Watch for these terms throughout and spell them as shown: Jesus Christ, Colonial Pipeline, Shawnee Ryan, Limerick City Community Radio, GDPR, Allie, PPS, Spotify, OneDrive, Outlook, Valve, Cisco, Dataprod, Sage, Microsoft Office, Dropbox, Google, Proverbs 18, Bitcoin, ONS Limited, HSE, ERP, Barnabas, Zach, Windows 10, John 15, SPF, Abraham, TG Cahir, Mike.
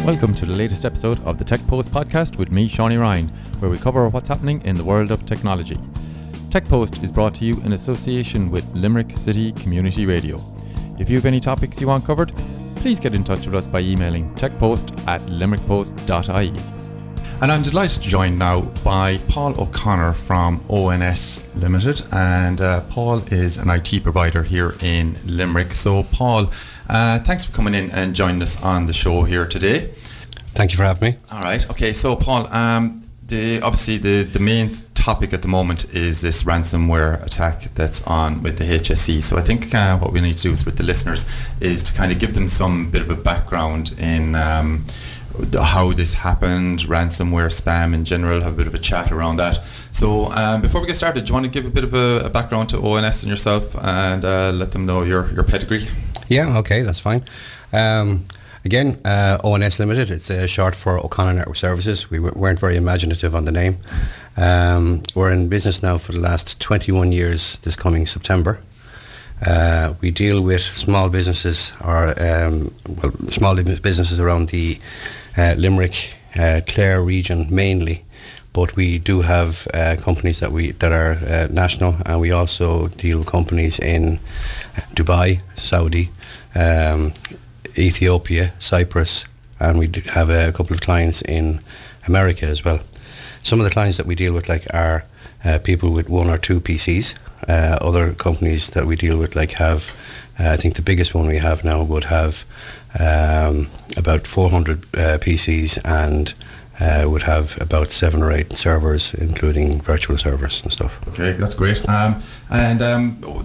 Welcome to the latest episode of the Tech Post podcast with me, Shawnee Ryan, where we cover what's happening in the world of technology. Tech Post is brought to you in association with Limerick City Community Radio. If you have any topics you want covered, please get in touch with us by emailing techpost@limerickpost.ie. And I'm delighted to join now by Paul O'Connor from ONS Limited. And Paul is an IT provider here in Limerick. So Paul, thanks for coming in and joining us on the show here today. Thank you for having me. All right. Okay. So Paul, the main topic at the moment is this ransomware attack that's on with the HSE. So I think what we need to do is with the listeners is to kind of give them some bit of a background in how this happened, ransomware, spam in general, have a bit of a chat around that. So before we get started, do you want to give a bit of a background to ONS and yourself and let them know your pedigree? Yeah, okay, that's fine. ONS Limited, it's short for O'Connor Network Services. We weren't very imaginative on the name. We're in business now for the last 21 years this coming September. We deal with small businesses or small businesses around the Limerick, Clare region mainly, but we do have companies that are national, and we also deal with companies in Dubai, Saudi, Ethiopia, Cyprus, and we do have a couple of clients in America as well. Some of the clients that we deal with are people with one or two PCs. Other companies that we deal with have, I think the biggest one we have now would have about 400 PCs and would have about 7 or 8 servers, including virtual servers and stuff. Okay, that's great.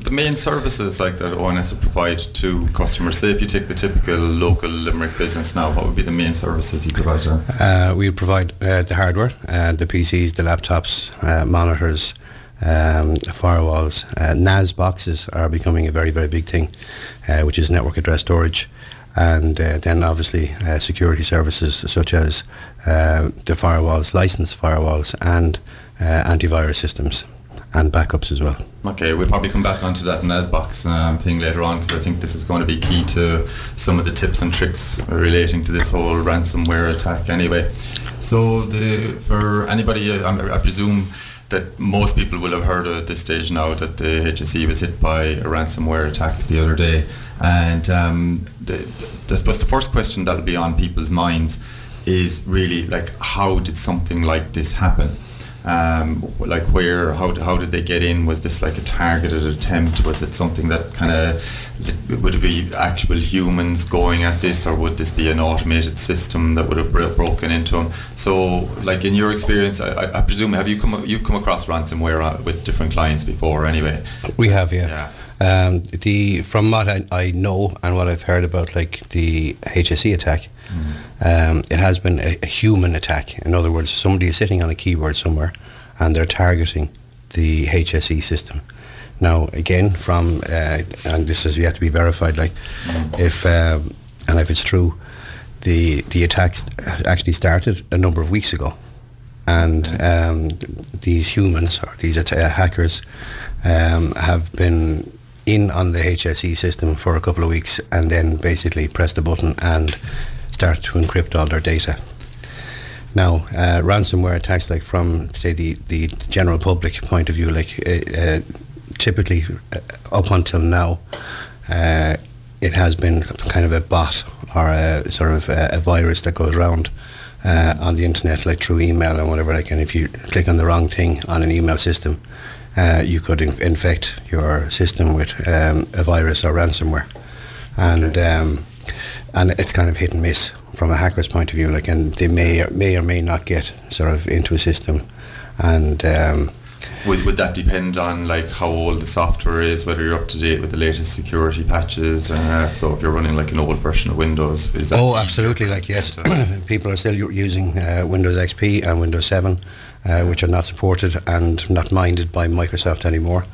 The main services that ONS would provide to customers, say if you take the typical local Limerick business now, what would be the main services you provide them? We provide the hardware, the PCs, the laptops, monitors, firewalls. NAS boxes are becoming a very, very big thing, which is network address storage. And then obviously security services such as the firewalls, licensed firewalls, and antivirus systems and backups as well. Okay, we'll probably come back onto that NAS box thing later on, because I think this is going to be key to some of the tips and tricks relating to this whole ransomware attack anyway. So for anybody, I presume that most people will have heard at this stage now that the HSE was hit by a ransomware attack the other day. And I suppose the first question that will be on people's minds is really how did something like this happen? How did they get in? Was this a targeted attempt? Was it something that would it be actual humans going at this, or would this be an automated system that would have broken into them? So in your experience, I presume, you've come across ransomware with different clients before anyway? We have, yeah. From what I know and what I've heard about the HSE attack, it has been a human attack. In other words, somebody is sitting on a keyboard somewhere and they're targeting the HSE system. Now again, and this is yet to be verified, if it's true, the attacks actually started a number of weeks ago, and these humans or these hackers have been in on the HSE system for a couple of weeks, and then basically press the button and start to encrypt all their data. Now, ransomware attacks, from say the general public point of view, typically up until now, it has been kind of a bot or a sort of a virus that goes around on the internet, through email and whatever. And if you click on the wrong thing on an email system, you could infect your system with a virus or ransomware, and it's kind of hit and miss from a hacker's point of view. And they may or may not get sort of into a system, and would that depend on how old the software is, whether you're up to date with the latest security patches? So if you're running an old version of Windows, is that? Oh, absolutely, yes. People are still using Windows XP and Windows 7, which are not supported and not minded by Microsoft anymore.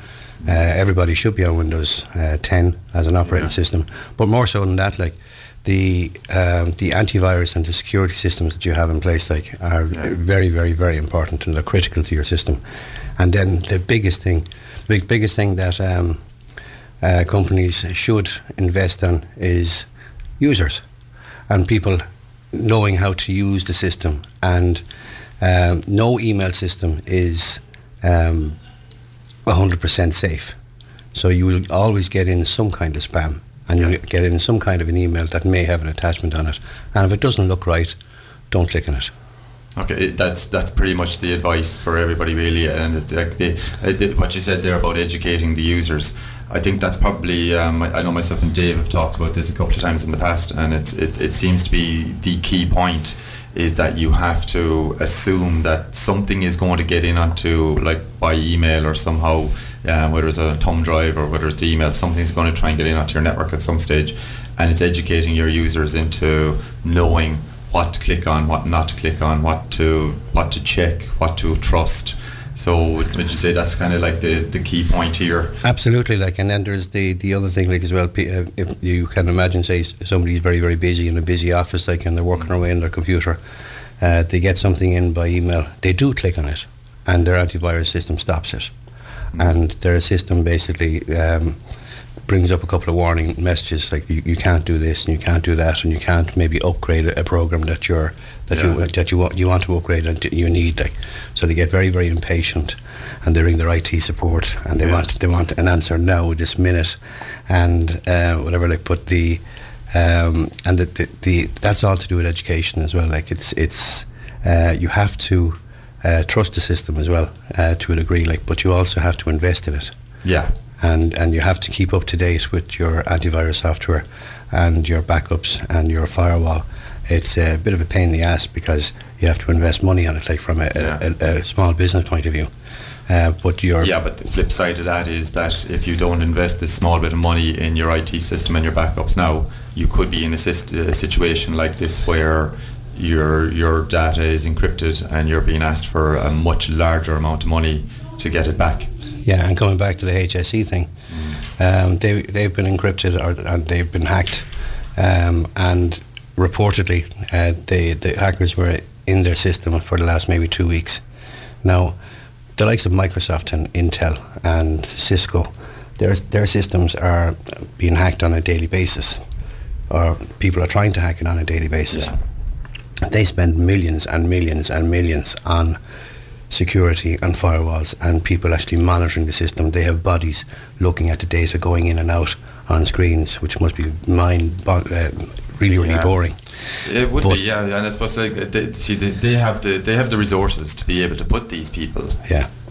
Everybody should be on Windows 10 as an operating system, but more so than that, the antivirus and the security systems that you have in place, like, are very, very, very important, and they're critical to your system. And then the biggest thing, that companies should invest on is users and people knowing how to use the system. And no email system is 100% safe. So you will always get in some kind of spam. And you get in some kind of an email that may have an attachment on it. And if it doesn't look right, don't click on it. Okay, that's pretty much the advice for everybody, really. And it's like what you said there about educating the users. I think that's probably, I know myself and Dave have talked about this a couple of times in the past, and it seems to be the key point, is that you have to assume that something is going to get in onto, like, by email or somehow, whether it's a thumb drive or whether it's email, something's going to try and get in onto your network at some stage. And it's educating your users into knowing what to click on, what not to click on, what to check, what to trust. So would you say that's kind of like the key point here? Absolutely. Like, and then there's the other thing, like, as well, if you can imagine, say, somebody's very, very busy in a busy office, like, and they're working away on their computer, they get something in by email, they do click on it, and their antivirus system stops it. And their system basically brings up a couple of warning messages, like, you can't do this and you can't do that, and you can't maybe upgrade a program that you want to upgrade and you need. Like, so they get very, very impatient, and they ring their IT support, and they want an answer now, this minute, and whatever. Like, but the that's all to do with education as well. Like, it's you have to. Trust the system as well, to a degree, like, but you also have to invest in it. Yeah. And you have to keep up to date with your antivirus software and your backups and your firewall. It's a bit of a pain in the ass because you have to invest money on it, like, from a small business point of view. But the flip side of that is that if you don't invest a small bit of money in your IT system and your backups now, you could be in a situation like this where your data is encrypted and you're being asked for a much larger amount of money to get it back. Yeah, and going back to the HSE thing, they've been encrypted and they've been hacked, and reportedly the hackers were in their system for the last maybe 2 weeks. Now, the likes of Microsoft and Intel and Cisco, their systems are being hacked on a daily basis, or people are trying to hack it on a daily basis. Yeah. They spend millions and millions and millions on security and firewalls and people actually monitoring the system. They have bodies looking at the data going in and out on screens, which must be really boring. It would but be, yeah. And I suppose, like, they have the resources to be able to put these people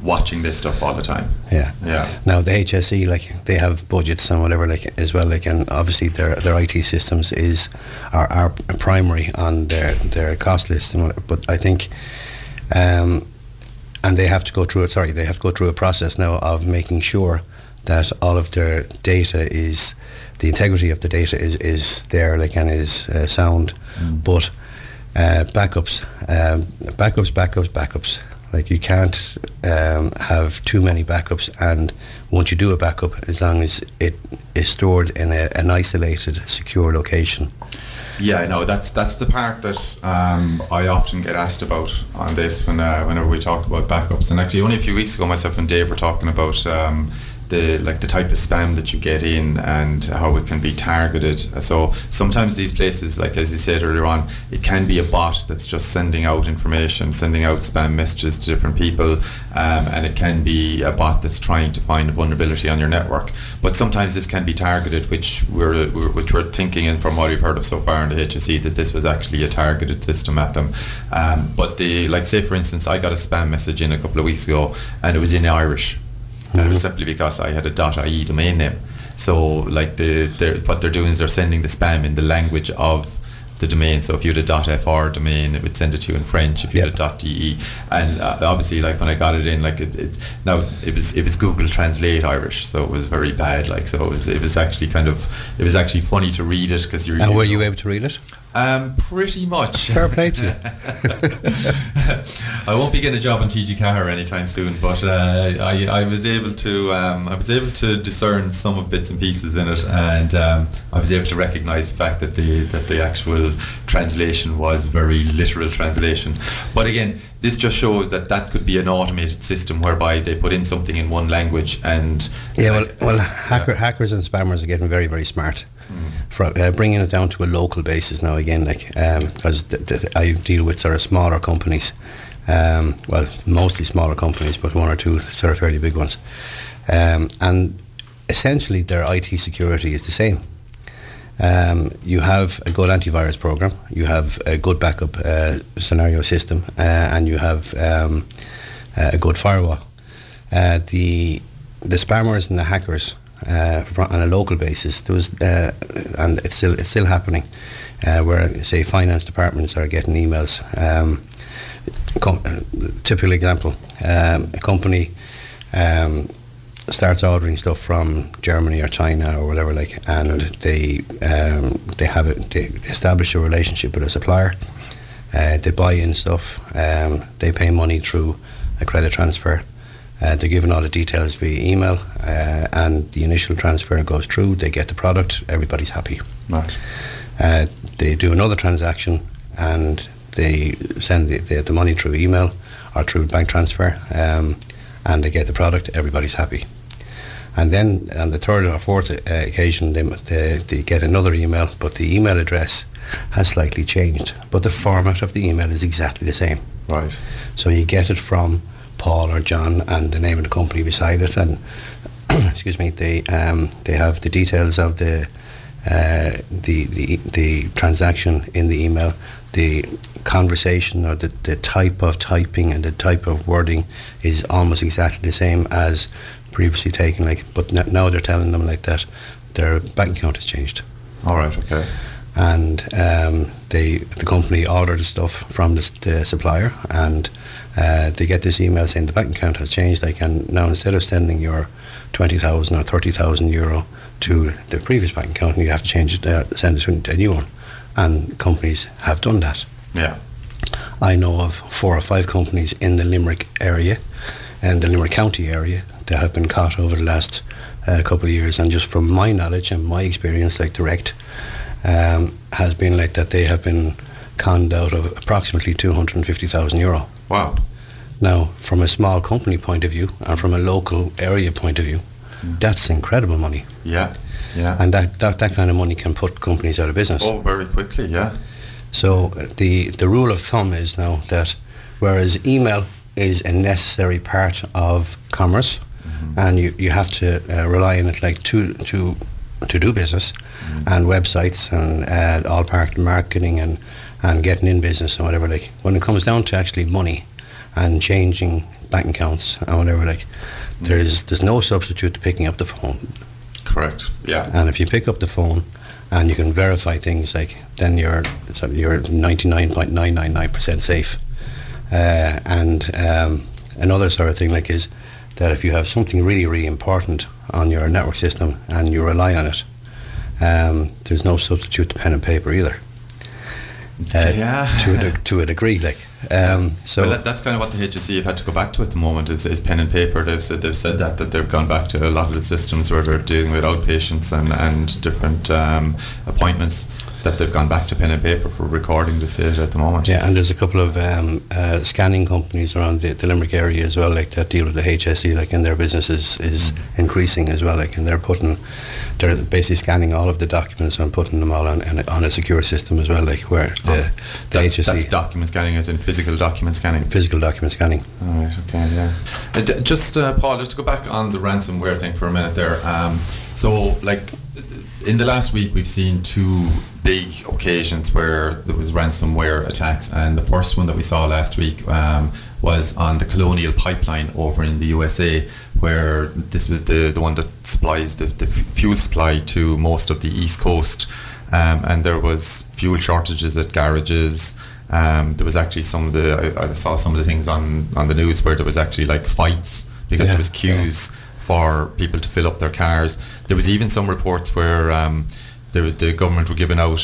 watching this stuff all the time. Yeah. Yeah. Now the HSE, like, they have budgets and whatever, like, as well, like, and obviously their IT systems are primary on their cost list. But I think, and they have to go through it. Sorry, they have to go through a process now of making sure that all of their data is, the integrity of the data is there, like, and is sound. But backups. Like, you can't have too many backups, and once you do a backup, as long as it is stored in an isolated, secure location. Yeah, I know. That's the part that I often get asked about on this whenever we talk about backups. And actually, only a few weeks ago, myself and Dave were talking about the type of spam that you get in and how it can be targeted. So sometimes these places, like as you said earlier on, it can be a bot that's just sending out information, sending out spam messages to different people, and it can be a bot that's trying to find a vulnerability on your network. But sometimes this can be targeted, which we're thinking, and from what we've heard of so far in the HSE, that this was actually a targeted system at them. But say for instance, I got a spam message in a couple of weeks ago, and it was in Irish. And it was simply because I had a .ie domain name. So, like, what they're doing is they're sending the spam in the language of the domain. So if you had a .fr domain, it would send it to you in French. If you had a .de, and obviously, like, when I got it in, like, it was Google Translate Irish, so it was very bad. Like, so it was actually funny to read it because you. And were you able to read it? Pretty much. Fair play to you. I won't be getting a job on TG Cahir anytime soon, but I was able to discern some of bits and pieces in it, and I was able to recognise the fact that the actual translation was very literal translation. But again, this just shows that could be an automated system whereby they put in something in one language and hackers and spammers are getting very, very smart. From bringing it down to a local basis now again, because I deal with sort of smaller companies, mostly smaller companies, but one or two sort of fairly big ones, and essentially their IT security is the same. You have a good antivirus program, you have a good backup scenario system, and you have a good firewall. The spammers and the hackers. On a local basis, there was, and it's still happening, where say finance departments are getting emails. Typical example: a company starts ordering stuff from Germany or China or whatever, and they establish a relationship with a supplier. They buy in stuff. They pay money through a credit transfer. They're given all the details via email, and the initial transfer goes through. They get the product. Everybody's happy. Nice. They do another transaction, and they send the money through email or through bank transfer, and they get the product. Everybody's happy. And then on the third or fourth occasion, they get another email, but the email address has slightly changed. But the format of the email is exactly the same. Right. So you get it from Paul or John, and the name of the company beside it, and excuse me, they have the details of the transaction in the email, the conversation or the type of typing and the type of wording is almost exactly the same as previously taken. But now they're telling them that their bank account has changed. All right. Okay. And the company ordered the stuff from the supplier, and they get this email saying the bank account has changed. And now instead of sending your 20,000 or 30,000 euro to the previous bank account, you have to change it, send it to a new one. And companies have done that. Yeah, I know of 4 or 5 companies in the Limerick area and the Limerick County area that have been caught over the last couple of years. And just from my knowledge and my experience, direct. Has been that they have been conned out of approximately €250,000. Wow. Now, from a small company point of view and from a local area point of view, that's incredible money. Yeah, yeah. And that kind of money can put companies out of business. Oh, very quickly, yeah. So the rule of thumb is now that whereas email is a necessary part of commerce, and you have to rely on it to do business, and websites and all part marketing and getting in business and whatever. When it comes down to actually money and changing bank accounts and whatever, there's no substitute to picking up the phone. Correct. Yeah. And if you pick up the phone and you can verify things, then you're 99.999% safe. And another sort of thing is that if you have something really, really important on your network system and you rely on it, there's no substitute to pen and paper either. To a degree, so. Well, that's kind of what the HSE have had to go back to at the moment is pen and paper. They've said that they've gone back to a lot of the systems where they're dealing with outpatients and different appointments, that they've gone back to pen and paper for recording this data at the moment. Yeah, and there's a couple of scanning companies around the Limerick area as well, that deal with the HSE, and their business is increasing as well, and they're basically scanning all of the documents and putting them all on a secure system as well, where the HSE... That's document scanning as in physical document scanning? Physical document scanning. All right, okay, yeah. Paul, just to go back on the ransomware thing for a minute there. In the last week, we've seen 2 big occasions where there was ransomware attacks, and the first one that we saw last week was on the Colonial Pipeline over in the USA, where this was the one that supplies the fuel supply to most of the East Coast, and there was fuel shortages at garages. There was actually I saw some of the things on the news where there was actually fights because there was queues for people to fill up their cars. There was even some reports where the government were giving out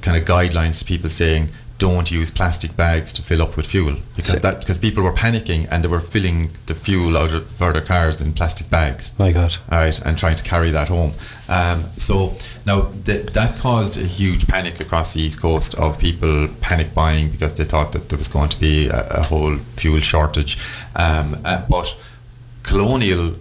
kind of guidelines to people saying, don't use plastic bags to fill up with fuel, because people were panicking and they were filling the fuel out of for their cars in plastic bags. My God! All right, and trying to carry that home. So now that caused a huge panic across the East Coast of people panic buying because they thought that there was going to be a whole fuel shortage. But Colonial,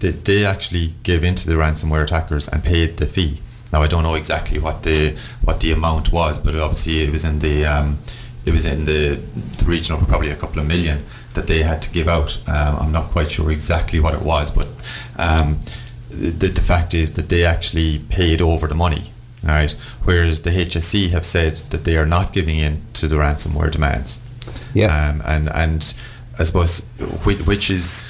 they actually gave into the ransomware attackers and paid the fee. Now I don't know exactly what the amount was, but obviously it was in the region of probably a couple of million that they had to give out. I'm not quite sure exactly what it was, but the fact is that they actually paid over the money. All right, whereas the HSE have said that they are not giving in to the ransomware demands. Yeah, and I suppose which is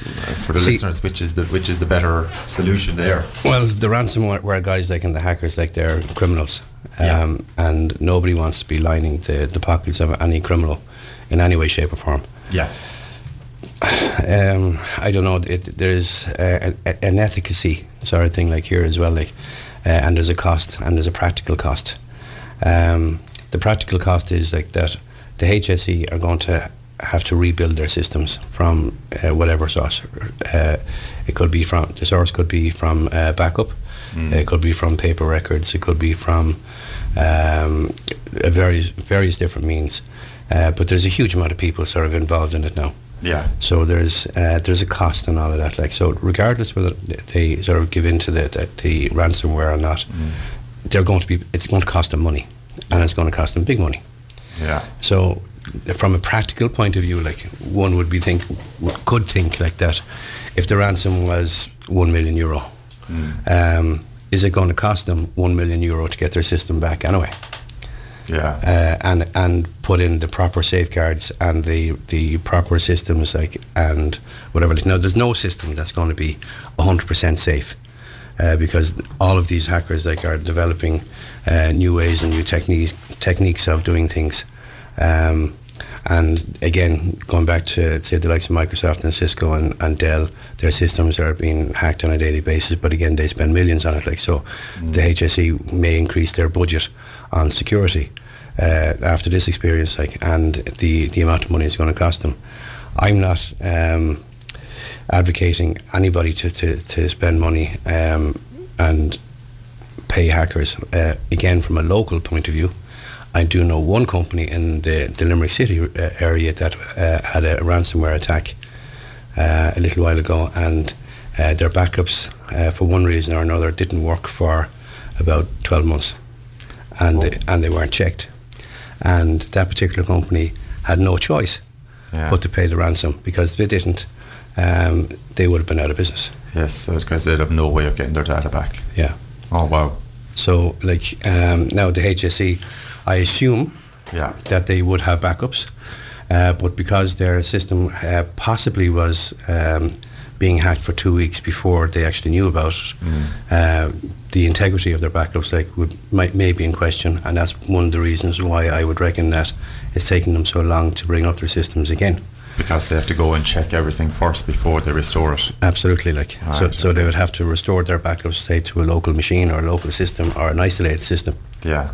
for the listeners, which is the better solution there? Well, the ransomware guys, like, and the hackers, like, they're criminals, and nobody wants to be lining the pockets of any criminal in any way, shape, or form. Yeah. I don't know. There's an efficacy sort of thing like here as well, like, and there's a cost, and there's a practical cost. The practical cost is like that the HSE are going to have to rebuild their systems from whatever source. It could be from the source, could be from backup, it could be from paper records, it could be from various different means. But there's a huge amount of people sort of involved in it now. Yeah. So there's a cost and all of that. Like, so, regardless whether they sort of give in to the ransomware or not, it's going to cost them money, and it's going to cost them big money. Yeah. So, from a practical point of view, like, one would be could think like that, if the ransom was €1 million, is it going to cost them €1 million to get their system back anyway? Yeah, and put in the proper safeguards and the proper systems, like, and whatever. Like, now, there's no system that's going to be 100% safe. Because all of these hackers, like, are developing new ways and new techniques of doing things, and again, going back to, say, the likes of Microsoft and Cisco and Dell, their systems are being hacked on a daily basis. But again, they spend millions on it. Like, so, the HSE may increase their budget on security after this experience, like, and the amount of money it's going to cost them. I'm not advocating anybody to spend money and pay hackers. Again, from a local point of view, I do know one company in the Limerick City area that had a ransomware attack a little while ago, and their backups, for one reason or another, didn't work for about 12 months, and they weren't checked, and that particular company had no choice but to pay the ransom, because if they didn't, they would have been out of business. Yes, because they'd have no way of getting their data back. Yeah. Oh, wow. So, like, now the HSE, I assume that they would have backups, but because their system possibly was being hacked for 2 weeks before they actually knew about it, the integrity of their backups, like, may be in question, and that's one of the reasons why I would reckon that it's taking them so long to bring up their systems again. Because they have to go and check everything first before they restore it. Absolutely, like, right, so they would have to restore their backups, say, to a local machine or a local system or an isolated system. Yeah,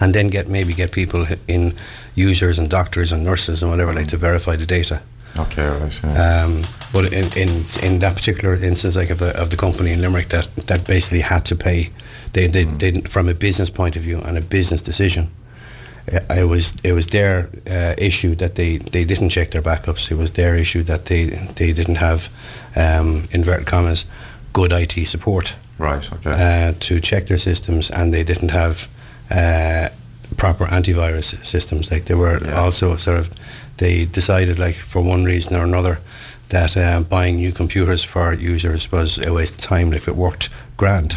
and then get people in, users and doctors and nurses and whatever, like, to verify the data. Okay, right. Yeah. But in that particular instance, like, of the company in Limerick that basically had to pay, they didn't, from a business point of view and a business decision. It was their issue that they didn't check their backups. It was their issue that they didn't have, inverted commas, good IT support. Right. Okay. To check their systems, and they didn't have proper antivirus systems. Like, they were also sort of, they decided, like, for one reason or another, that buying new computers for users was a waste of time if it worked grand.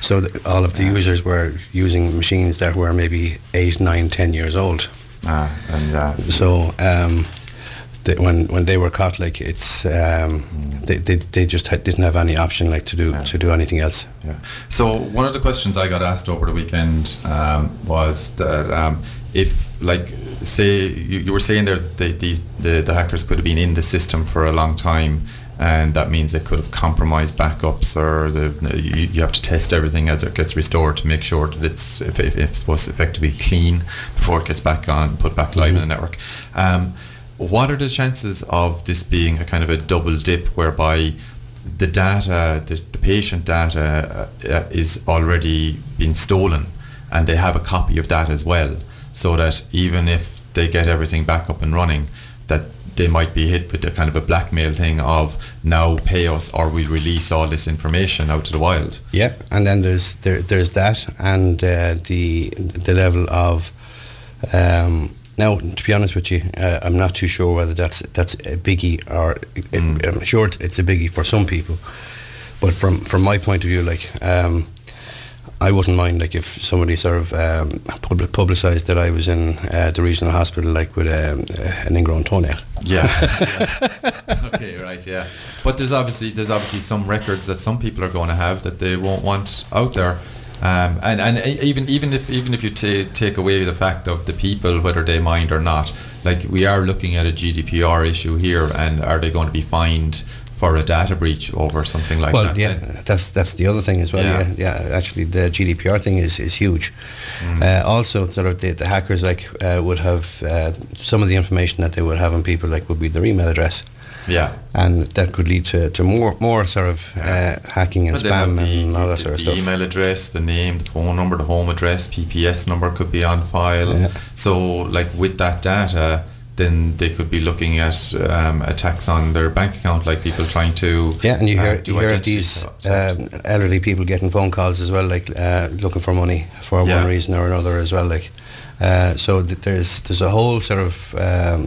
So all of the users were using machines that were maybe 8, 9, 10 years old. So when they were caught, like, it's they just didn't have any option, like, to do anything else. Yeah. So one of the questions I got asked over the weekend was that if, like, say you were saying there that the hackers could have been in the system for a long time, and that means it could have compromised backups, or you have to test everything as it gets restored to make sure that it's if it's effectively clean before it gets back on, put back live in the network. What are the chances of this being a kind of a double dip, whereby the data, the patient data, is already been stolen, and they have a copy of that as well, so that even if they get everything back up and running, that they might be hit with a kind of a blackmail thing of, now pay us or we release all this information out to the wild. Yep, and then there's that, and the level of now, to be honest with you, I'm not too sure whether that's a biggie or I'm sure it's a biggie for some people, but from my point of view, I wouldn't mind if somebody sort of publicised that I was in the regional hospital, with an ingrown toenail. Yeah. Okay, right, yeah. But there's obviously some records that some people are going to have that they won't want out there, and even if you take away the fact of the people, whether they mind or not, we are looking at a GDPR issue here, and are they going to be fined for a data breach over something like that? Well, yeah, that's the other thing as well. Yeah, yeah, yeah, actually, the GDPR thing is huge. Also, sort of the hackers would have some of the information that they would have on people would be their email address. Yeah, and that could lead to more sort of hacking and spam and all that sort of stuff. The email address, the name, the phone number, the home address, PPS number could be on file. Yeah. So, with that data, then they could be looking at attacks on their bank account, people trying to... Yeah, and you hear these elderly people getting phone calls as well, looking for money for one reason or another as well. So there's a whole sort of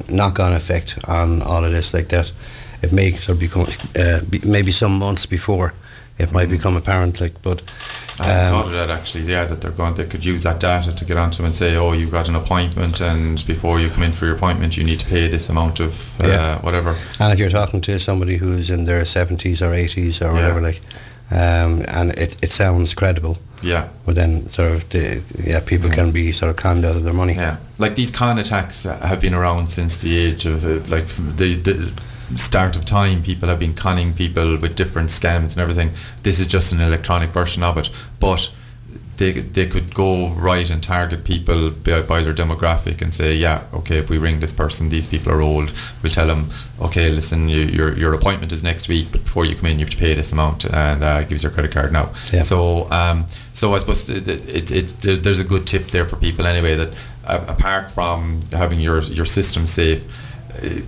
knock-on effect on all of this that. It may sort of become, maybe some months before, it might become apparent, but... I thought of that actually, that they could use that data to get onto and say, oh, you've got an appointment, and before you come in for your appointment, you need to pay this amount of whatever. And if you're talking to somebody who's in their 70s or 80s or whatever, and it sounds credible. Yeah. But then sort of people can be sort of conned out of their money. Yeah. These con attacks have been around since the age of, the start of time. People have been conning people with different scams and everything. This is just an electronic version of it, but they could go right and target people by their demographic and say, if we ring this person, these people are old, we'll tell them, okay, listen, your appointment is next week, but before you come in you have to pay this amount, and give us your credit card now. So I suppose there's a good tip there for people anyway, that apart from having your system safe,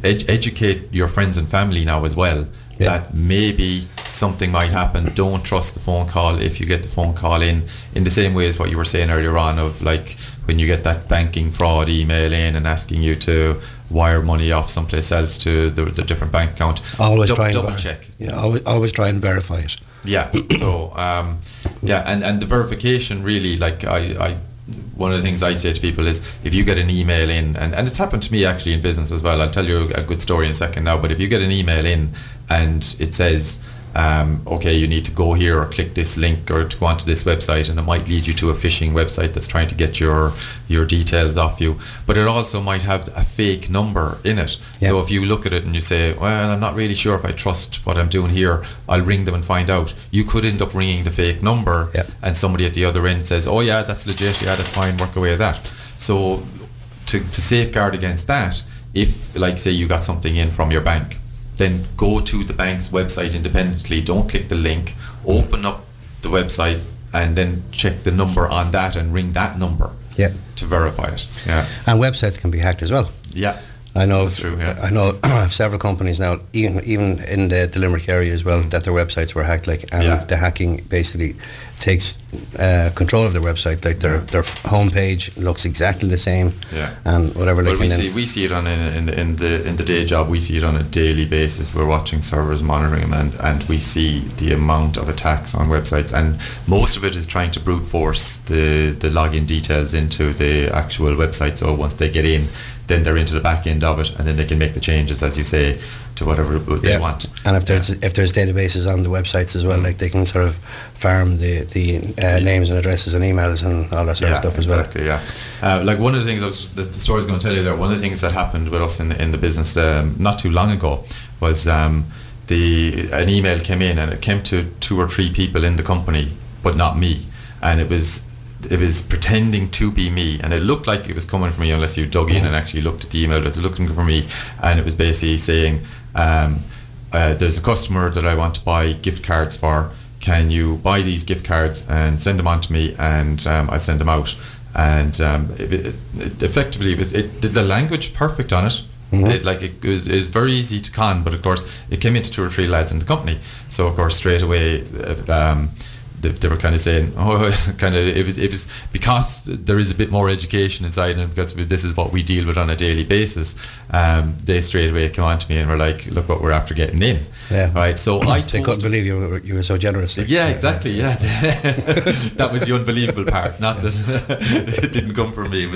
educate your friends and family now as well, that maybe something might happen. Don't trust the phone call if you get the phone call in the same way as what you were saying earlier on, of when you get that banking fraud email in and asking you to wire money off someplace else to the different bank account. Always double check. Yeah, always try and verify it. Yeah. So and the verification, really, one of the things I say to people is, if you get an email in, and it's happened to me actually in business as well, I'll tell you a good story in a second now, but if you get an email in and it says, okay, you need to go here or click this link or to go onto this website, and it might lead you to a phishing website that's trying to get your details off you, but it also might have a fake number in it. Yep. So if you look at it and you say, well, I'm not really sure if I trust what I'm doing here, I'll ring them and find out, you could end up ringing the fake number, and somebody at the other end says, oh yeah, that's legit, yeah, that's fine, work away at that. So to safeguard against that, if say you got something in from your bank, then go to the bank's website independently, don't click the link, open up the website and then check the number on that and ring that number to verify it. Yeah. And websites can be hacked as well. Yeah. I know that's true, yeah. I know of several companies now, even in the Limerick area as well, that their websites were hacked, the hacking basically takes control of their website, their homepage looks exactly the same, and whatever. Well, we see it on in the day job. We see it on a daily basis. We're watching servers, monitoring them, and we see the amount of attacks on websites, and most of it is trying to brute force the login details into the actual website. So once they get in, then they're into the back end of it, and then they can make the changes, as you say, to whatever they want. And if there's databases on the websites as well, they can sort of farm the names and addresses and emails and all that sort of stuff as well. Exactly. Yeah. One of the things the story's going to tell you there. One of the things that happened with us in the business not too long ago was an email came in, and it came to two or three people in the company, but not me. And it was pretending to be me, and it looked like it was coming from me unless you dug in and actually looked at the email. It was looking for me, and it was basically saying, there's a customer that I want to buy gift cards for. Can you buy these gift cards and send them on to me, and I'll send them out. And effectively, it did the language perfect on it. Mm-hmm. It was very easy to con, but of course, it came into two or three lads in the company. So of course, straight away, they were kind of saying, it was because there is a bit more education inside, and because this is what we deal with on a daily basis. They straight away come on to me and were like, "Look what we're after getting in." Yeah. Right. So they couldn't believe you were so generous. Like, yeah. Exactly. Yeah. That was the unbelievable part. Not that it didn't come from me. It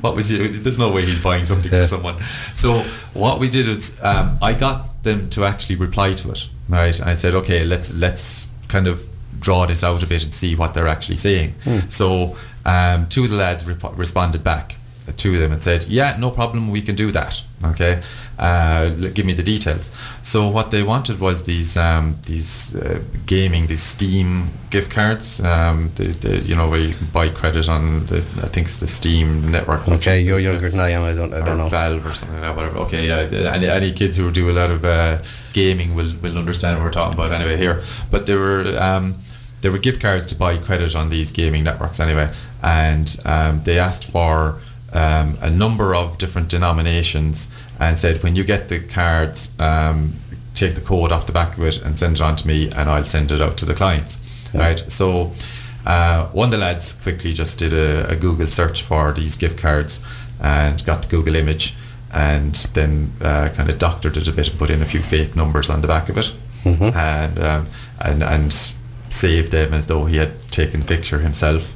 was there's no way he's buying something for someone. So what we did is I got them to actually reply to it. Right. And I said, okay, let's kind of draw this out a bit and see what they're actually saying. So two of the lads responded back, two of them, and said, yeah, no problem, we can do that. Okay, give me the details. So what they wanted was these Steam gift cards, where you can buy credit on I think it's the Steam network. Okay, you're younger than I am. I don't know. Valve or something like that, whatever. Okay, yeah, any kids who do a lot of gaming will understand what we're talking about anyway here. But there were gift cards to buy credit on these gaming networks anyway, and they asked for a number of different denominations and said, when you get the cards, take the code off the back of it and send it on to me, and I'll send it out to the clients. Yeah. Right. So one of the lads quickly just did a Google search for these gift cards and got the Google image, and then kind of doctored it a bit and put in a few fake numbers on the back of it. Mm-hmm. and saved them as though he had taken the picture himself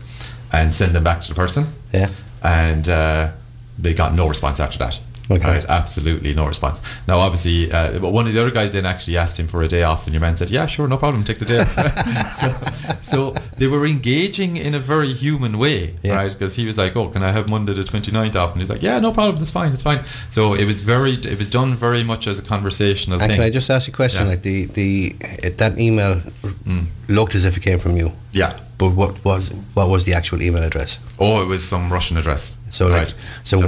and sent them back to the person. Yeah. And they got no response after that. Okay. Right? Absolutely no response. Now, obviously, one of the other guys then actually asked him for a day off, and your man said, yeah, sure, no problem, take the day off. so they were engaging in a very human way, right? Because he was like, oh, can I have Monday the 29th off? And he's like, yeah, no problem, that's fine. So it was done very much as a conversational thing. Can I just ask you a question? Yeah. Like that email looked as if it came from you. Yeah. But what was the actual email address? Oh, it was some Russian address. So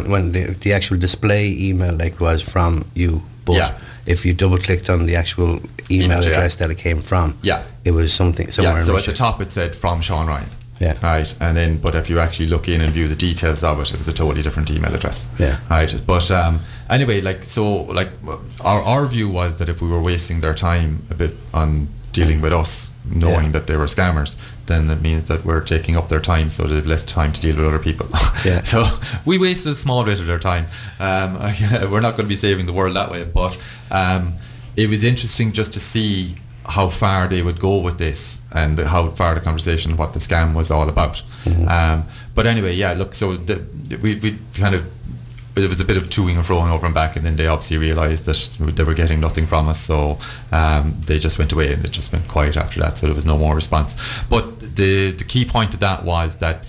when the actual display email was from you, but if you double clicked on the actual email address that it came from, it was something somewhere. Yeah, so at the top it said from Shawn Ryan. Yeah. Right. And then, but if you actually look in and view the details of it, it was a totally different email address. Yeah. Right. But anyway, our view was that if we were wasting their time a bit on dealing with us, knowing that they were scammers, then it means that we're taking up their time, so they have less time to deal with other people. Yeah. So we wasted a small bit of their time. We're not going to be saving the world that way, but it was interesting just to see how far they would go with this and how far the conversation, what the scam was all about. Mm-hmm. But anyway, so we kind of, it was a bit of toing and froing over and back, and then they obviously realised that they were getting nothing from us, so they just went away, and it just went quiet after that, so there was no more response. But the key point of that was that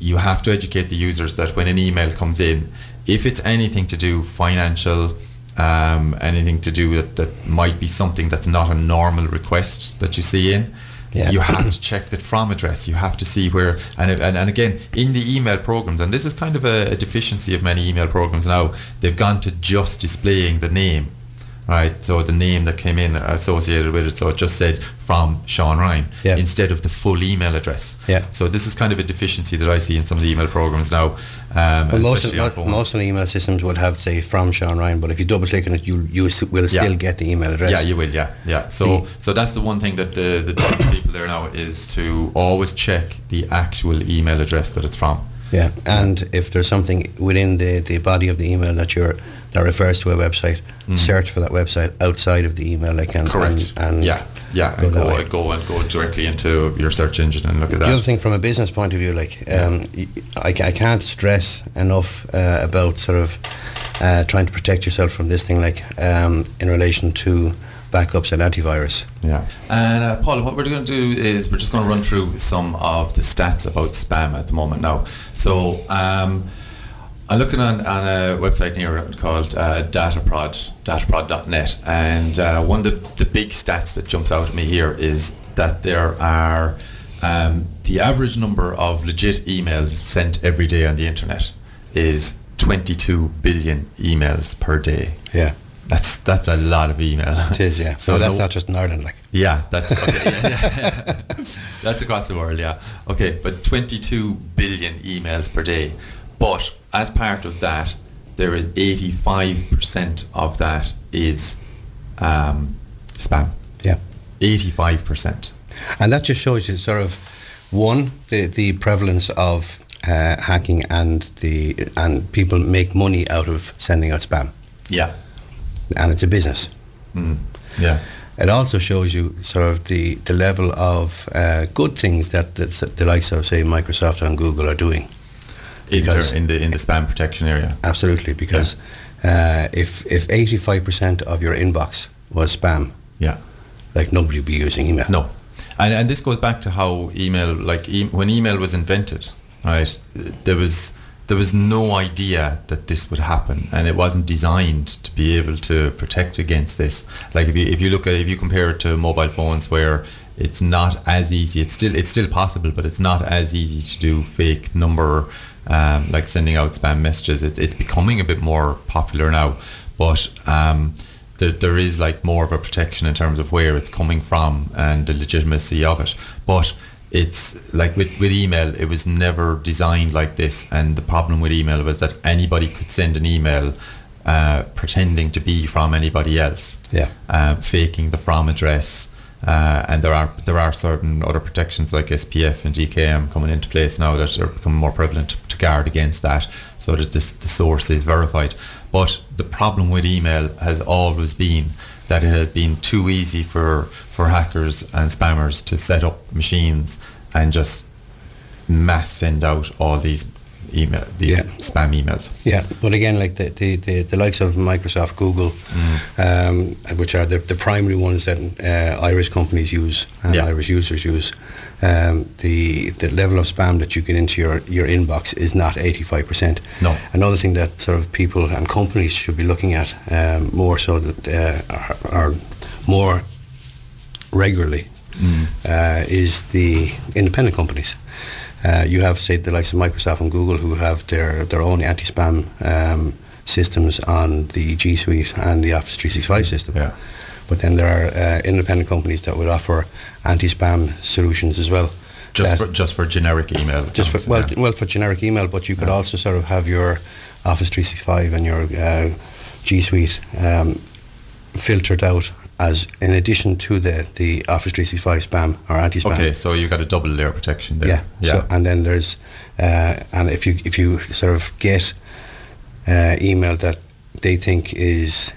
you have to educate the users that when an email comes in, if it's anything to do financial, anything to do that might be something that's not a normal request that you see in, you have to check that from address. You have to see where, and again, in the email programs, and this is kind of a deficiency of many email programs now, they've gone to just displaying the name, right? So the name that came in associated with it, so it just said from Shawn Ryan instead of the full email address. Yeah. So this is kind of a deficiency that I see in some of the email programs now. Well, most of the email systems would have, say, from Shawn Ryan, but if you double click on it, you will still get the email address. Yeah, you will. Yeah, yeah. So that's the one thing that the people there now is to always check the actual email address that it's from. Yeah, and if there's something within the body of the email that refers to a website, search for that website outside of the email. Correct. And go directly into your search engine and look at that. The other thing from a business point of view, I can't stress enough about sort of trying to protect yourself from this thing, in relation to backups and antivirus. Yeah. And Paul, what we're going to do is we're just going to run through some of the stats about spam at the moment now. So I'm looking on a website near it called Dataprod, dataprod.net, and one of the big stats that jumps out at me here is that there are the average number of legit emails sent every day on the internet is 22 billion emails per day. Yeah. That's a lot of email. It is, yeah. So that's not just in Ireland, like. Yeah, that's okay, yeah. That's across the world, yeah. Okay, but 22 billion emails per day. But as part of that, there is 85% of that is spam. Yeah. 85%. And that just shows you sort of, one, the prevalence of hacking and people make money out of sending out spam. Yeah. And it's a business. Mm. Yeah. It also shows you sort of the level of good things that the likes of, say, Microsoft and Google are doing. Because in the spam protection area. Absolutely, because if 85% of your inbox was spam, yeah, like nobody would be using email. No, and this goes back to how email, like when email was invented, right? There was no idea that this would happen, and it wasn't designed to be able to protect against this. Like if you compare it to mobile phones, where it's not as easy. It's still possible, but it's not as easy to do fake number. Like sending out spam messages, it's becoming a bit more popular now, but there is like more of a protection in terms of where it's coming from and the legitimacy of it. But it's like with email, it was never designed like this, and the problem with email was that anybody could send an email pretending to be from anybody else, faking the from address. And there are certain other protections like SPF and DKIM coming into place now that are becoming more prevalent to guard against that, so that the source is verified. But the problem with email has always been that it has been too easy for hackers and spammers to set up machines and just mass send out all these email, these spam emails. Yeah, but again, like the likes of Microsoft, Google, which are the primary ones that Irish companies use and Irish users use, the level of spam that you get into your inbox is not 85%. No. Another thing that sort of people and companies should be looking at more so that are more regularly is the independent companies. You have, say, the likes of Microsoft and Google, who have their own anti-spam systems on the G Suite and the Office 365 system. Yeah. But then there are independent companies that would offer anti-spam solutions as well. Just for generic email. For generic email, but you could also sort of have your Office 365 and your G Suite filtered out as in addition to the Office 365 spam or anti-spam. Okay, so you've got a double layer protection there. Yeah. So, and then there's, and if you sort of get email that they think is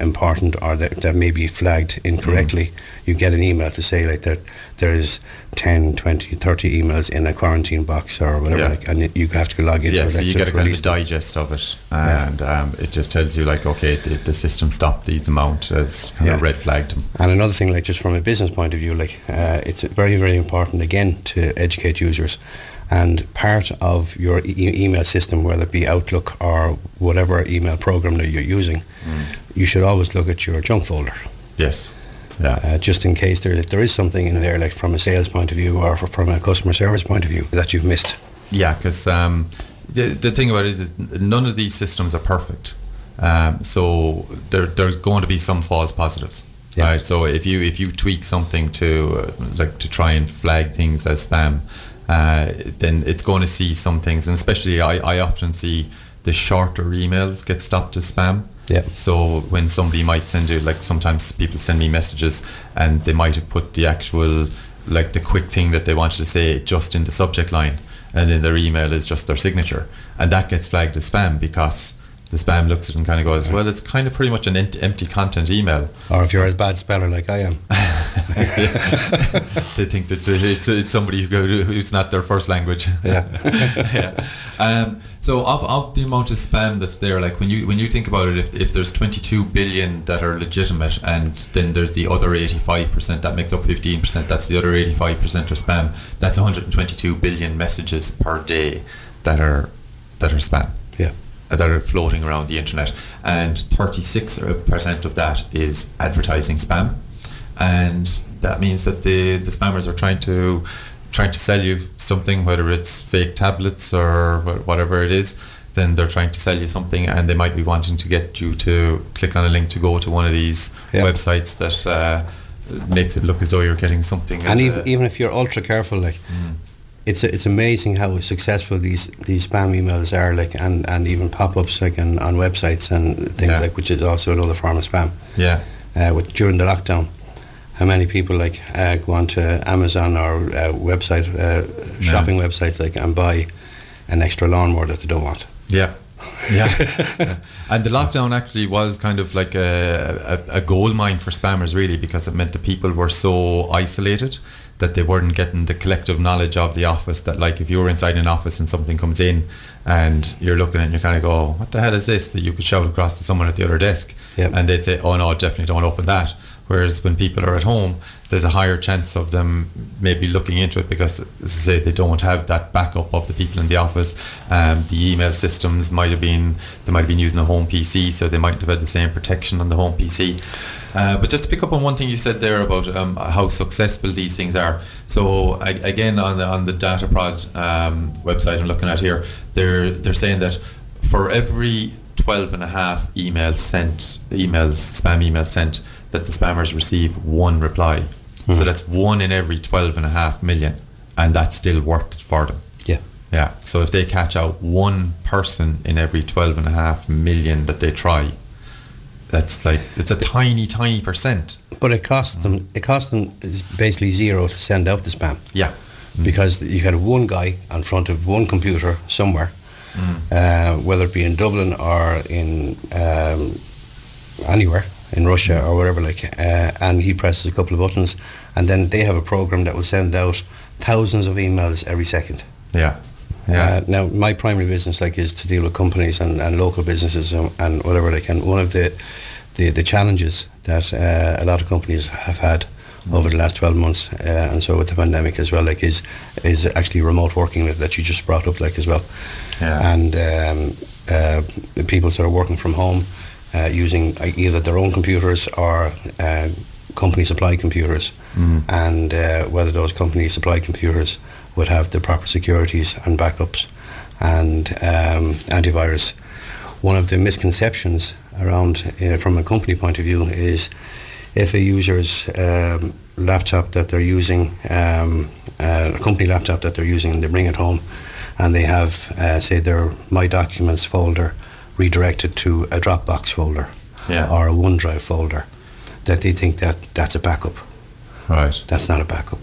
important or that may be flagged incorrectly, you get an email to say like that there's 10, 20, 30 emails in a quarantine box or whatever, and you have to log in. Yeah, so you get a kind of digest of it, and it just tells you like, okay, the system stopped these amount as kind of red flagged them. And another thing, like just from a business point of view, like it's very, very important again to educate users. And part of your email system, whether it be Outlook or whatever email program that you're using, you should always look at your junk folder. Yes. Yeah. Just in case there is something in there, like from a sales point of view or from a customer service point of view, that you've missed. Yeah, because the thing about it is none of these systems are perfect. So there's going to be some false positives. Yeah. Right? So if you tweak something to like to try and flag things as spam, then it's going to see some things, and especially I often see the shorter emails get stopped as spam. Yeah. So when somebody might send you, like sometimes people send me messages and they might have put the actual, like the quick thing that they wanted to say just in the subject line, and then their email is just their signature, and that gets flagged as spam because the spam looks at it and kind of goes, well, it's kind of pretty much an empty content email. Or if you're a bad speller like I am. They think that it's somebody who's not their first language. Yeah. So of the amount of spam that's there, like when you think about it, if there's 22 billion that are legitimate, and then there's the other 85%, that makes up 15%, that's the other 85% are spam, that's 122 billion messages per day that are spam. Yeah. that are floating around the internet, and 36% of that is advertising spam, and that means that the spammers are trying to sell you something, whether it's fake tablets or whatever it is. Then they're trying to sell you something, and they might be wanting to get you to click on a link to go to one of these websites that makes it look as though you're getting something. And even if you're ultra careful, like it's amazing how successful these spam emails are, like, and even pop-ups like on websites and things like, which is also another form of spam. Yeah. With during the lockdown, how many people like go onto Amazon or shopping websites like and buy an extra lawnmower that they don't want. Yeah. And the lockdown actually was kind of like a gold mine for spammers, really, because it meant the people were so isolated that they weren't getting the collective knowledge of the office. That, like, if you were inside an office and something comes in and you're looking and you kind of go, what the hell is this? That you could shout across to someone at the other desk, and they'd say, oh no, definitely don't open that. Whereas when people are at home, there's a higher chance of them maybe looking into it because, as I say, they don't have that backup of the people in the office. The email systems might have been using a home PC, so they might have had the same protection on the home PC. But just to pick up on one thing you said there about how successful these things are. So again, on the Dataprod website I'm looking at here, they're saying that for every 12 and a half spam emails sent, that the spammers receive one reply. So that's one in every 12 and a half million, and that still worked for them. Yeah. So if they catch out one person in every 12 and a half million that they try, that's like, it's a tiny percent. But it costs them. It costs them basically zero to send out the spam. Yeah. Because you had one guy in front of one computer somewhere, whether it be in Dublin or in anywhere. In Russia or wherever, like, and he presses a couple of buttons, and then they have a program that will send out thousands of emails every second. Now, my primary business, like, is to deal with companies and local businesses and whatever they can. One of the challenges that a lot of companies have had over the last 12 months, and so with the pandemic as well, like, is actually remote working that you just brought up, like, as well. And the people sort of working from home, using either their own computers or company supply computers, and whether those company supply computers would have the proper securities and backups and antivirus. One of the misconceptions around from a company point of view is if a user's laptop that they're using, a company laptop that they're using, and they bring it home and they have, say, their My Documents folder redirected to a Dropbox folder or a OneDrive folder, that they think that's a backup. Right. That's not a backup.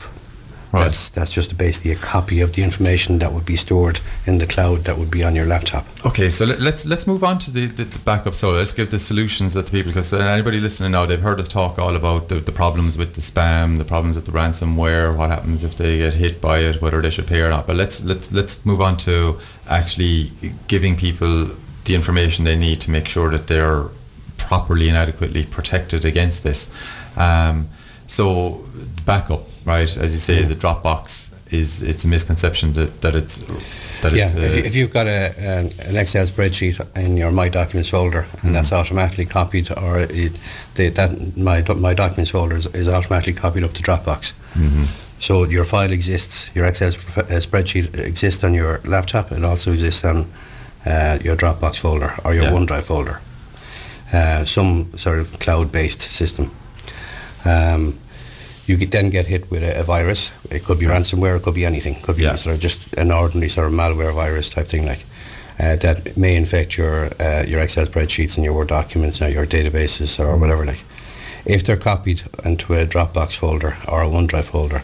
Right. That's just basically a copy of the information that would be stored in the cloud that would be on your laptop. Okay, so let's move on to the backup. So let's give the solutions that the people, because anybody listening now, they've heard us talk all about the problems with the spam, the problems with the ransomware, what happens if they get hit by it, whether they should pay or not. But let's move on to actually giving people the information they need to make sure that they're properly and adequately protected against this. So backup, right? As you say, the Dropbox it's a misconception that it's if you've got an Excel spreadsheet in your My Documents folder and that's automatically copied, or My Documents folder is automatically copied up to Dropbox. So your file exists, your Excel spreadsheet exists on your laptop. It also exists on your Dropbox folder or your OneDrive folder, some sort of cloud-based system. You could then get hit with a virus. It could be ransomware. It could be anything. It could be sort of just an ordinary sort of malware virus type thing, like that may infect your Excel spreadsheets and your Word documents or your databases or whatever. Like, if they're copied into a Dropbox folder or a OneDrive folder,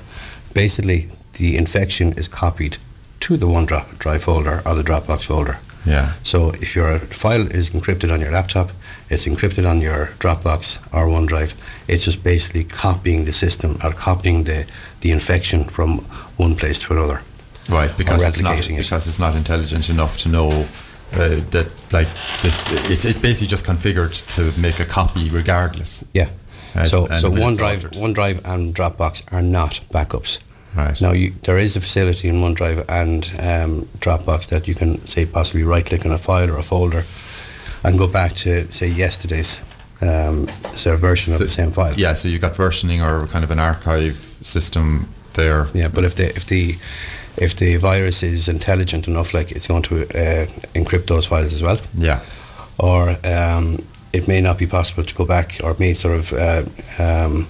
basically the infection is copied to the OneDrive folder or the Dropbox folder. Yeah. So if your file is encrypted on your laptop, it's encrypted on your Dropbox or OneDrive. It's just basically copying the system or copying the infection from one place to another. Right, because it's not intelligent enough to know that, like, this. It's basically just configured to make a copy regardless. Yeah. So OneDrive and Dropbox are not backups. Right. Now, there is a facility in OneDrive and Dropbox that you can, say, possibly right-click on a file or a folder and go back to, say, yesterday's version of the same file. Yeah, so you've got versioning or kind of an archive system there. Yeah, but if the virus is intelligent enough, like, it's going to encrypt those files as well. Yeah. Or it may not be possible to go back, or it may sort of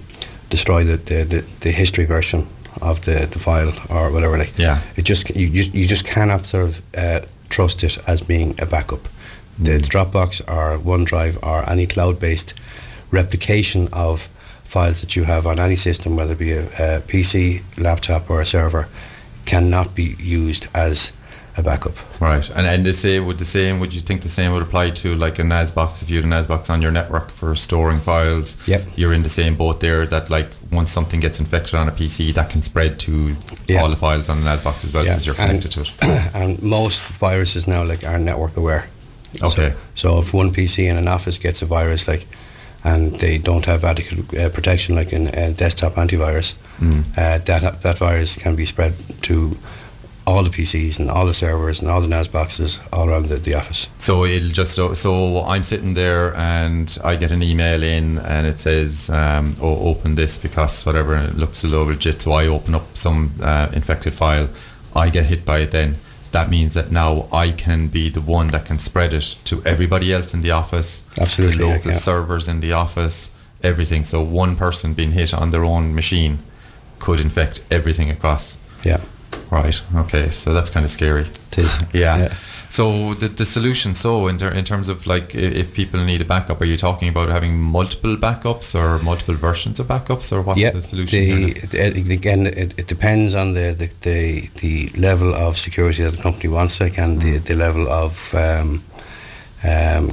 destroy the history version of the file or whatever. Like, yeah, it just you just cannot sort of trust it as being a backup. Mm. The Dropbox or OneDrive or any cloud-based replication of files that you have on any system, whether it be a PC, laptop, or a server, cannot be used as a backup. Right, and would you think the same would apply to like a NAS box? If you had a NAS box on your network for storing files, yep, you're in the same boat there, that like once something gets infected on a PC, that can spread to, yeah, all the files on the NAS box as well, yeah, as you're connected to it. And most viruses now like are network aware. Okay. So if one PC in an office gets a virus, like, and they don't have adequate protection, like in desktop antivirus, that virus can be spread to all the PCs and all the servers and all the NAS boxes all around the office. So it'll just so I'm sitting there and I get an email in and it says, open this because whatever, and it looks a little legit. So I open up some infected file, I get hit by it then. That means that now I can be the one that can spread it to everybody else in the office, absolutely, the local, yeah, servers in the office, everything. So one person being hit on their own machine could infect everything across. Yeah. Right. Okay. So that's kind of scary. It is. Yeah. Yeah. So the solution. So in terms of like, if people need a backup, are you talking about having multiple backups or multiple versions of backups, or what's, yep, the solution? Again, it depends on the level of security that the company wants, like, and the level of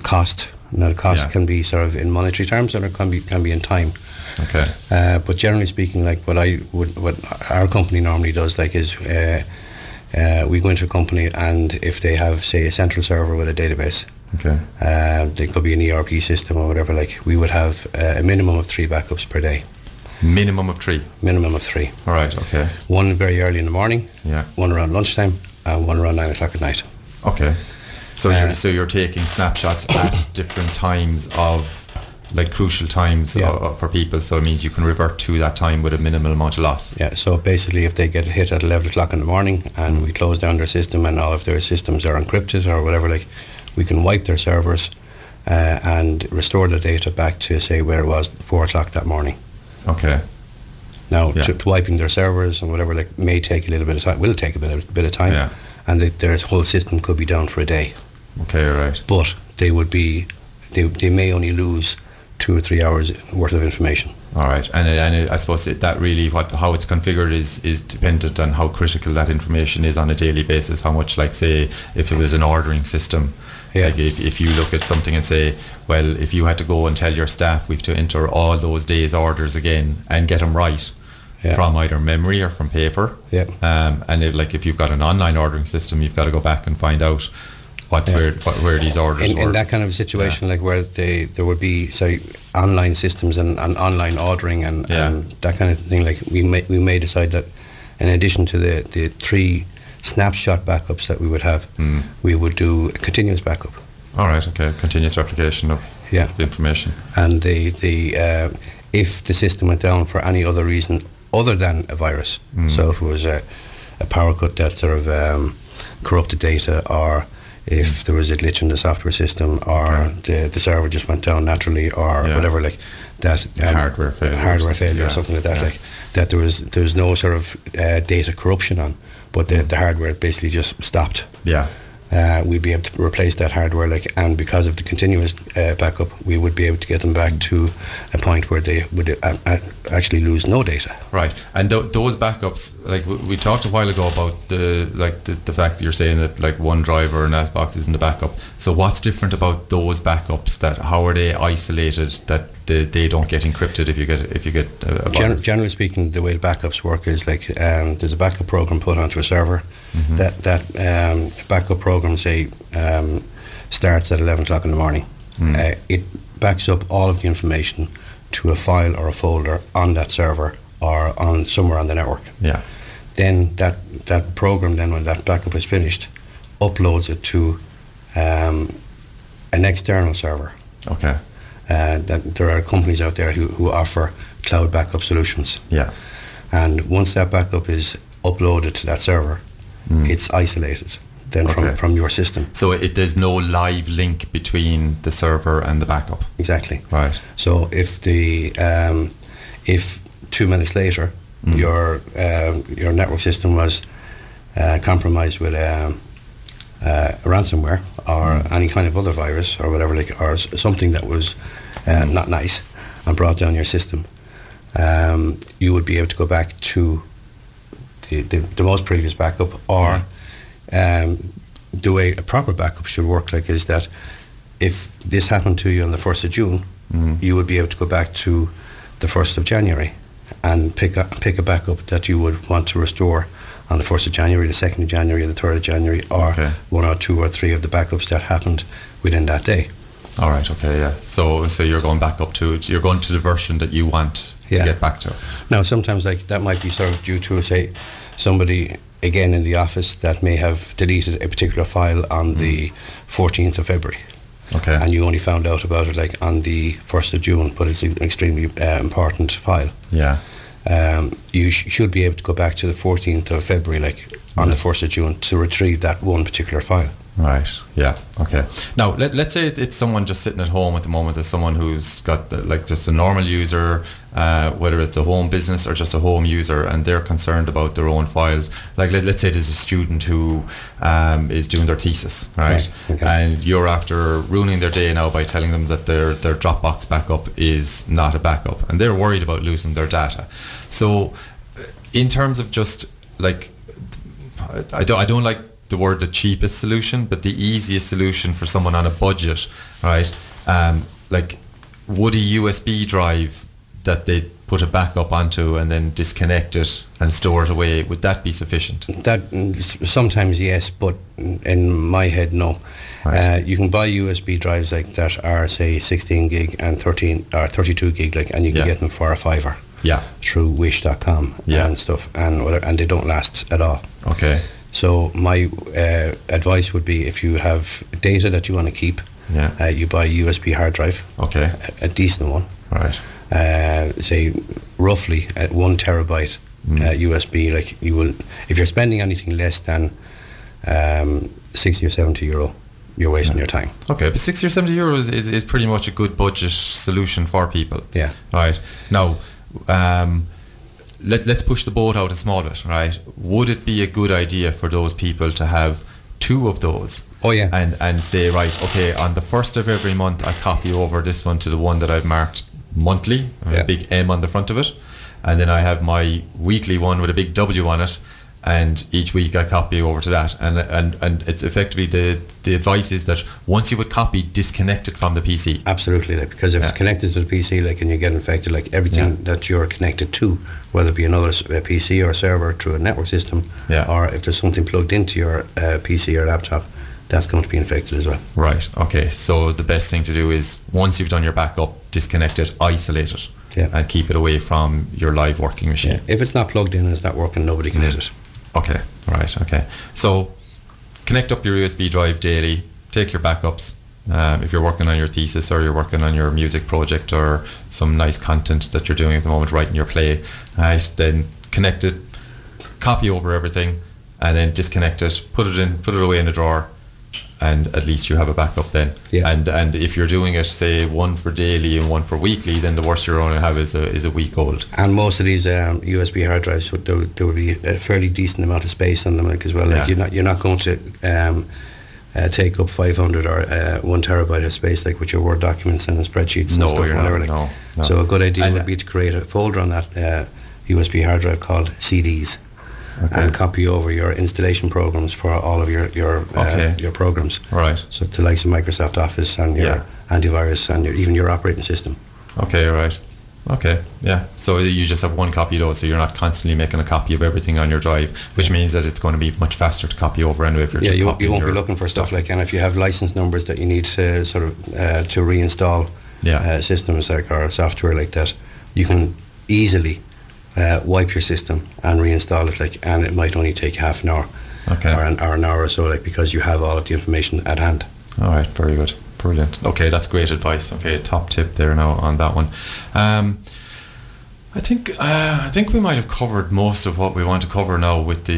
cost. Now, the cost, yeah, can be sort of in monetary terms, or it can be in time. Okay. But generally speaking, like what our company normally does, like, is we go into a company, and if they have, say, a central server with a database, okay, there could be an ERP system or whatever. Like, we would have a minimum of 3 backups per day. Minimum of 3. Minimum of 3. All right. Okay. One very early in the morning. Yeah. One around lunchtime, and one around 9 o'clock at night. Okay. So you're taking snapshots at different times of, like, crucial times, yeah, for people, so it means you can revert to that time with a minimal amount of loss. Yeah, so basically if they get hit at 11 o'clock in the morning and we close down their system, and all of their systems are encrypted or whatever, like, we can wipe their servers and restore the data back to, say, where it was at 4 o'clock that morning. Okay. Now, yeah, to wiping their servers and whatever, like, may take a little bit of time, will take a bit of time, yeah, and their whole system could be down for a day. Okay, right. But they may only lose 2 or 3 hours worth of information. All right, and I suppose that really how it's configured is dependent on how critical that information is on a daily basis. How much, like, say, if it was an ordering system, yeah, like if you look at something and say, well, if you had to go and tell your staff we have to enter all those days' orders again and get them right, yeah, from either memory or from paper. Yeah. And if you've got an online ordering system, you've got to go back and find out what, yeah, where these orders in that kind of situation, yeah, like where there would be, say, online systems and online ordering and, yeah, and that kind of thing. Like, we may decide that in addition to the 3 snapshot backups that we would have, we would do a continuous backup. All right, okay, continuous replication of, yeah, the information. And the if the system went down for any other reason other than a virus, so if it was a power cut that sort of corrupted data, or if there was a glitch in the software system, or, okay, the server just went down naturally, or, yeah, whatever, like that, hardware failure, yeah, or something like that, yeah, like that, there was no sort of data corruption on, but the hardware basically just stopped. Yeah, we'd be able to replace that hardware, like, and because of the continuous backup, we would be able to get them back to a point where they would actually lose no data. Right, and those backups, like we talked a while ago about the fact that you're saying that like OneDrive or NAS box isn't a backup. So what's different about those backups? That how are they isolated? That they don't get encrypted if you get. Generally speaking, the way the backups work is like there's a backup program put onto a server. Mm-hmm. That backup program, say, starts at 11 o'clock in the morning. It backs up all of the information to a file or a folder on that server or on somewhere on the network. Yeah. then that program, then when that backup is finished, uploads it to an external server. Okay. That there are companies out there who offer cloud backup solutions. Yeah. And once that backup is uploaded to that server, it's isolated then from your system. So there's no live link between the server and the backup. Exactly. Right. So if 2 minutes later your network system was compromised with ransomware or any kind of other virus or whatever, or something that was not nice and brought down your system, you would be able to go back to the most previous backup, or the way a proper backup should work is that if this happened to you on the 1st of June, you would be able to go back to the 1st of January and pick a backup that you would want to restore on the 1st of January, the 2nd of January, the 3rd of January, or one or two or three of the backups that happened within that day. All right, okay, yeah. So you're going back up to it. You're going to the version that you want to get back to. Now, sometimes that might be sort of due to, say, somebody, again, in the office that may have deleted a particular file on the 14th of February. Okay. And you only found out about it on the 1st of June, but it's an extremely important file. Yeah. You should be able to go back to the 14th of February, on the 1st of June, to retrieve that one particular file. Right. Yeah. Okay. Now, let's say it's someone just sitting at home at the moment, as someone who's got just a normal user, whether it's a home business or just a home user, and they're concerned about their own files. Let's say there's a student who is doing their thesis, right? Okay. And you're after ruining their day now by telling them that their Dropbox backup is not a backup, and they're worried about losing their data. So, in terms of just I don't like the word the cheapest solution, but the easiest solution for someone on a budget, right? Would a USB drive that they put a backup onto and then disconnect it and store it away, would that be sufficient? That sometimes yes, but in my head, no. Right. You can buy USB drives that are, say, 16 gig and 13 or 32 gig, and you can get them for a $5 through wish.com and stuff, and whatever, and they don't last at all. Okay. So my advice would be, if you have data that you want to keep, you buy a USB hard drive, a decent one, right? Say roughly at 1 terabyte USB. You will, if you're spending anything less than €60 or €70, you're wasting your time. Okay, but €60 or €70 is pretty much a good budget solution for people. Yeah. Right. Now, Let's push the boat out a small bit, right? Would it be a good idea for those people to have two of those? Oh, yeah. And say, right, okay, on the 1st of every month, I copy over this one to the one that I've marked monthly, with a big M on the front of it. And then I have my weekly one with a big W on it. And each week I copy over to that. And it's effectively the advice is that once you would copy, disconnect it from the PC. Absolutely. Because if it's connected to the PC, and you get infected, everything that you're connected to, whether it be another PC or server through a network system, or if there's something plugged into your PC or laptop, that's going to be infected as well. Right. Okay. So the best thing to do is, once you've done your backup, disconnect it, isolate it, and keep it away from your live working machine. Yeah. If it's not plugged in and it's not working, nobody can hit it. Okay, right, okay. So connect up your USB drive daily, take your backups. If you're working on your thesis or you're working on your music project or some nice content that you're doing at the moment, writing your play, then connect it, copy over everything, and then disconnect it, put it away in a drawer, and at least you have a backup then. Yeah. And if you're doing it, say, one for daily and one for weekly, then the worst you're going to have is a week old. And most of these USB hard drives, there would be a fairly decent amount of space on them as well. You're not going to take up 500 or 1 terabyte of space with your Word documents and spreadsheets and stuff. No. So a good idea would be to create a folder on that USB hard drive called CDs. Okay. And copy over your installation programs for all of your programs. Right. So to some Microsoft Office and your antivirus and even your operating system. Okay, right. Okay, yeah. So you just have one copy of those, so you're not constantly making a copy of everything on your drive, which means that it's going to be much faster to copy over anyway. If you're you won't be looking for stuff and if you have license numbers that you need to to reinstall systems or software that, you can easily wipe your system and reinstall it, like, and it might only take half an hour, okay, or an hour or so, like, because you have all of the information at hand. All right, very good, brilliant. Okay, that's great advice. Okay, top tip there now on that one. I think we might have covered most of what we want to cover now with the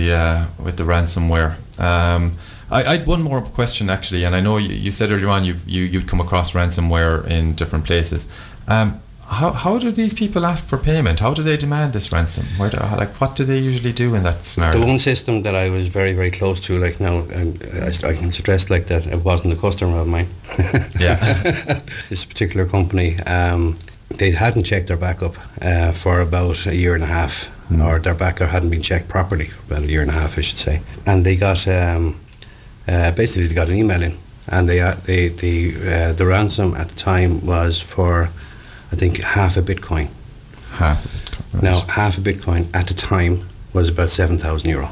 ransomware. I had one more question actually, and I know you said earlier on you've come across ransomware in different places. How do these people ask for payment? How do they demand this ransom? What do they usually do in that scenario? The one system that I was very, very close to, like, now, and I can stress, like, that it wasn't a customer of mine. Yeah. This particular company, they hadn't checked their backup for about a year and a half, or their backup hadn't been checked properly for about a year and a half, I should say. And they got basically an email in, and they the ransom at the time was for, I think, $0.5 Bitcoin. Right. Now, $0.5 Bitcoin at the time was about €7,000.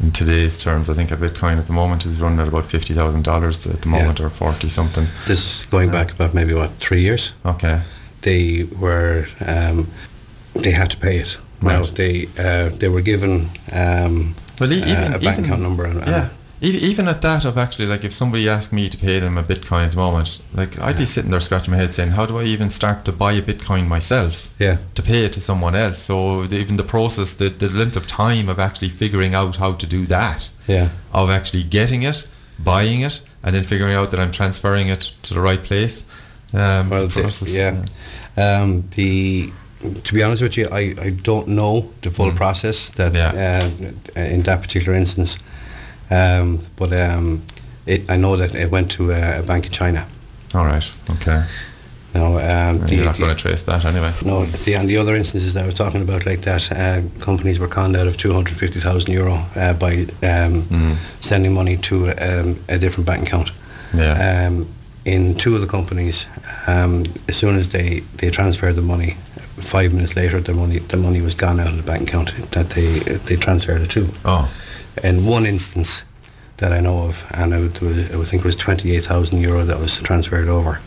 In today's terms, I think a Bitcoin at the moment is running at about $50,000 at the moment, or 40 something. This is going back about maybe 3 years. Okay. They were, they had to pay it. Right. Now they were given a bank account number. And even at that, of actually, like, if somebody asked me to pay them a Bitcoin at the moment, like, I'd be sitting there scratching my head saying, how do I even start to buy a Bitcoin myself to pay it to someone else? So even the process, the length of time of actually figuring out how to do that, of actually getting it, buying it, and then figuring out that I'm transferring it to the right place. To be honest with you, I don't know the full process that in that particular instance. I know that it went to a bank in China. All right. Okay. Now, you're not going to trace that anyway. No. The other instances I was talking about, like that, companies were conned out of €250,000 by sending money to a different bank account. Yeah. In two of the companies, as soon as they transferred the money, 5 minutes later, the money was gone out of the bank account that they transferred it to. Oh. In one instance that I know of, and I think it was €28,000 that was transferred over.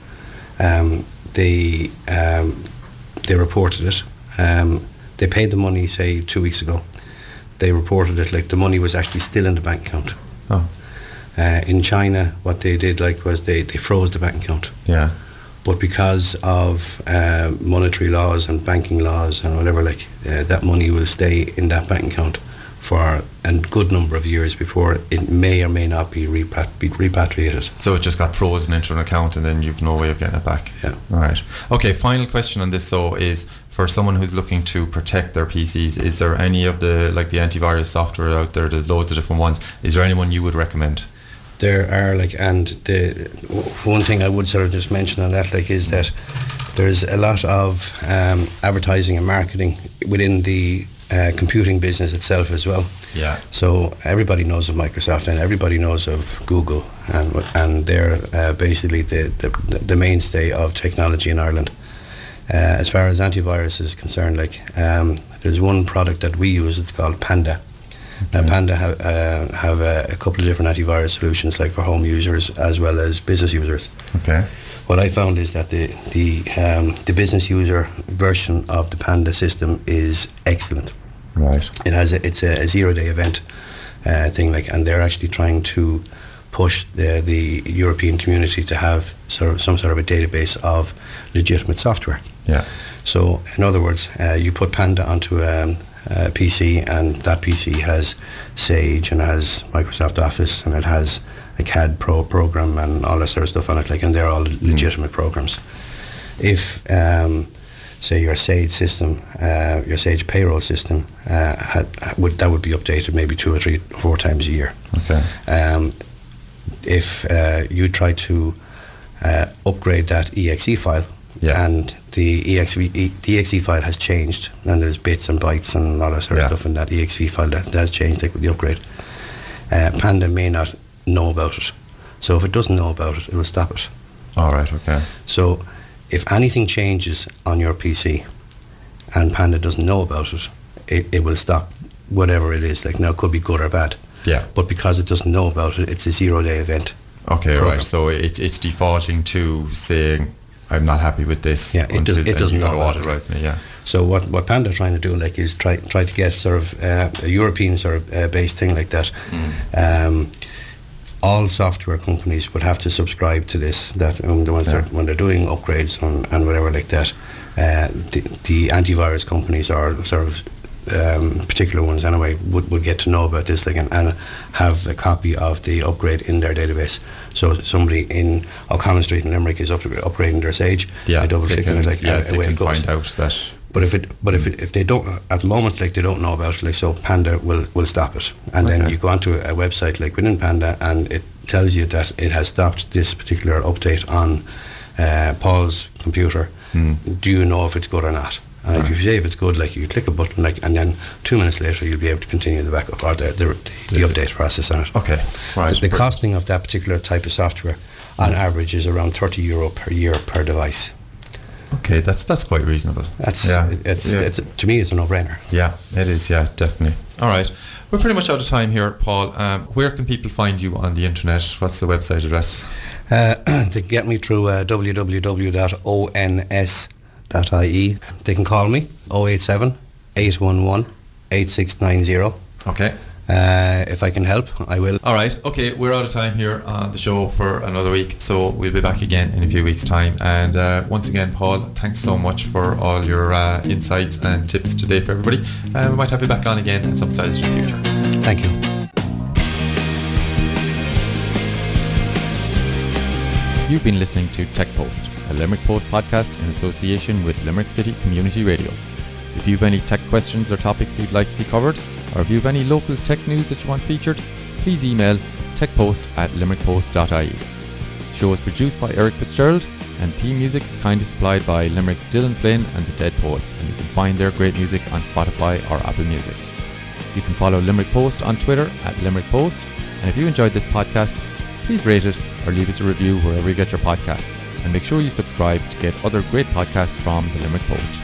They reported it. They paid the money, say, 2 weeks ago. They reported it, like, the money was actually still in the bank account. Oh. In China, what they did, like, was they froze the bank account. Yeah. But because of monetary laws and banking laws and whatever, like, that money will stay in that bank account for a good number of years before it may or may not be repatriated. So it just got frozen into an account, and then you've no way of getting it back. Yeah. All right. Okay, final question on this, though, is for someone who's looking to protect their PCs, is there any of the antivirus software out there? There's loads of different ones. Is there anyone you would recommend? There are, like, and the one thing I would sort of just mention on that, like, is that there's a lot of advertising and marketing within the computing business itself as well. Yeah. So everybody knows of Microsoft, and everybody knows of Google, and they're basically the mainstay of technology in Ireland. As far as antivirus is concerned, like, there's one product that we use. It's called Panda. Okay. Now, Panda have a couple of different antivirus solutions, like, for home users as well as business users. Okay. What I found is that the business user version of the Panda system is excellent. Right. It has it's a 0-day event thing, like, and they're actually trying to push the European community to have some sort of a database of legitimate software. Yeah. So in other words, you put Panda onto a PC, and that PC has Sage, and it has Microsoft Office, and it has a CAD Pro program and all that sort of stuff on it, like, and they're all legitimate programs. If, say, your Sage payroll system, would be updated maybe 2 or 3 or 4 times a year. Okay. If you try to upgrade that EXE file, and the EXE file has changed, and there's bits and bytes and all that sort of stuff in that EXE file that has changed, like, with the upgrade, Panda may not know about it. So if it doesn't know about it, it will stop it. All right, okay. So if anything changes on your PC and Panda doesn't know about it, it will stop whatever it is. Like, now, it could be good or bad. Yeah. But because it doesn't know about it, it's a 0-day event. Okay, program. Right. So it's defaulting to saying, I'm not happy with this until it doesn't authorize me. Yeah. So what Panda are trying to do like is try to get sort of a European sort of based thing like that. All software companies would have to subscribe to this. That the ones that when they're doing upgrades and whatever like that, the antivirus companies are sort of particular ones anyway would get to know about this thing and have a copy of the upgrade in their database. So somebody in O'Connor Street in Limerick is upgrading their Sage. Yeah, I double click and like away it goes. Find out that. But if they don't at the moment, like they don't know about it, like so Panda will stop it, and then you go onto a website like within Panda, and it tells you that it has stopped this particular update on Paul's computer. Do you know if it's good or not? And if you say if it's good, like you click a button, like, and then 2 minutes later you'll be able to continue the backup or the update process on it. Okay, right. The costing of that particular type of software, on average, is around €30 per year per device. Okay, that's quite reasonable. It's to me it's a no-brainer. Yeah, it is. Yeah, definitely. All right, we're pretty much out of time here, Paul. Where can people find you on the internet? What's the website address? They can get me through www.ons.ie. They can call me 087-811-8690. Okay. If I can help, I will. All right. Okay, we're out of time here on the show for another week, so we'll be back again in a few weeks' time. And once again, Paul, thanks so much for all your insights and tips today for everybody. We might have you back on again at some stage in the future. Thank you. You've been listening to Tech Post, a Limerick Post podcast in association with Limerick City Community Radio. If you have any tech questions or topics you'd like to see covered, or if you have any local tech news that you want featured, please email techpost@limerickpost.ie. The show is produced by Eric Fitzgerald, and theme music is kindly supplied by Limerick's Dylan Flynn and the Dead Poets, and you can find their great music on Spotify or Apple Music. You can follow Limerick Post on Twitter @LimerickPost, and if you enjoyed this podcast, please rate it or leave us a review wherever you get your podcasts, and make sure you subscribe to get other great podcasts from the Limerick Post.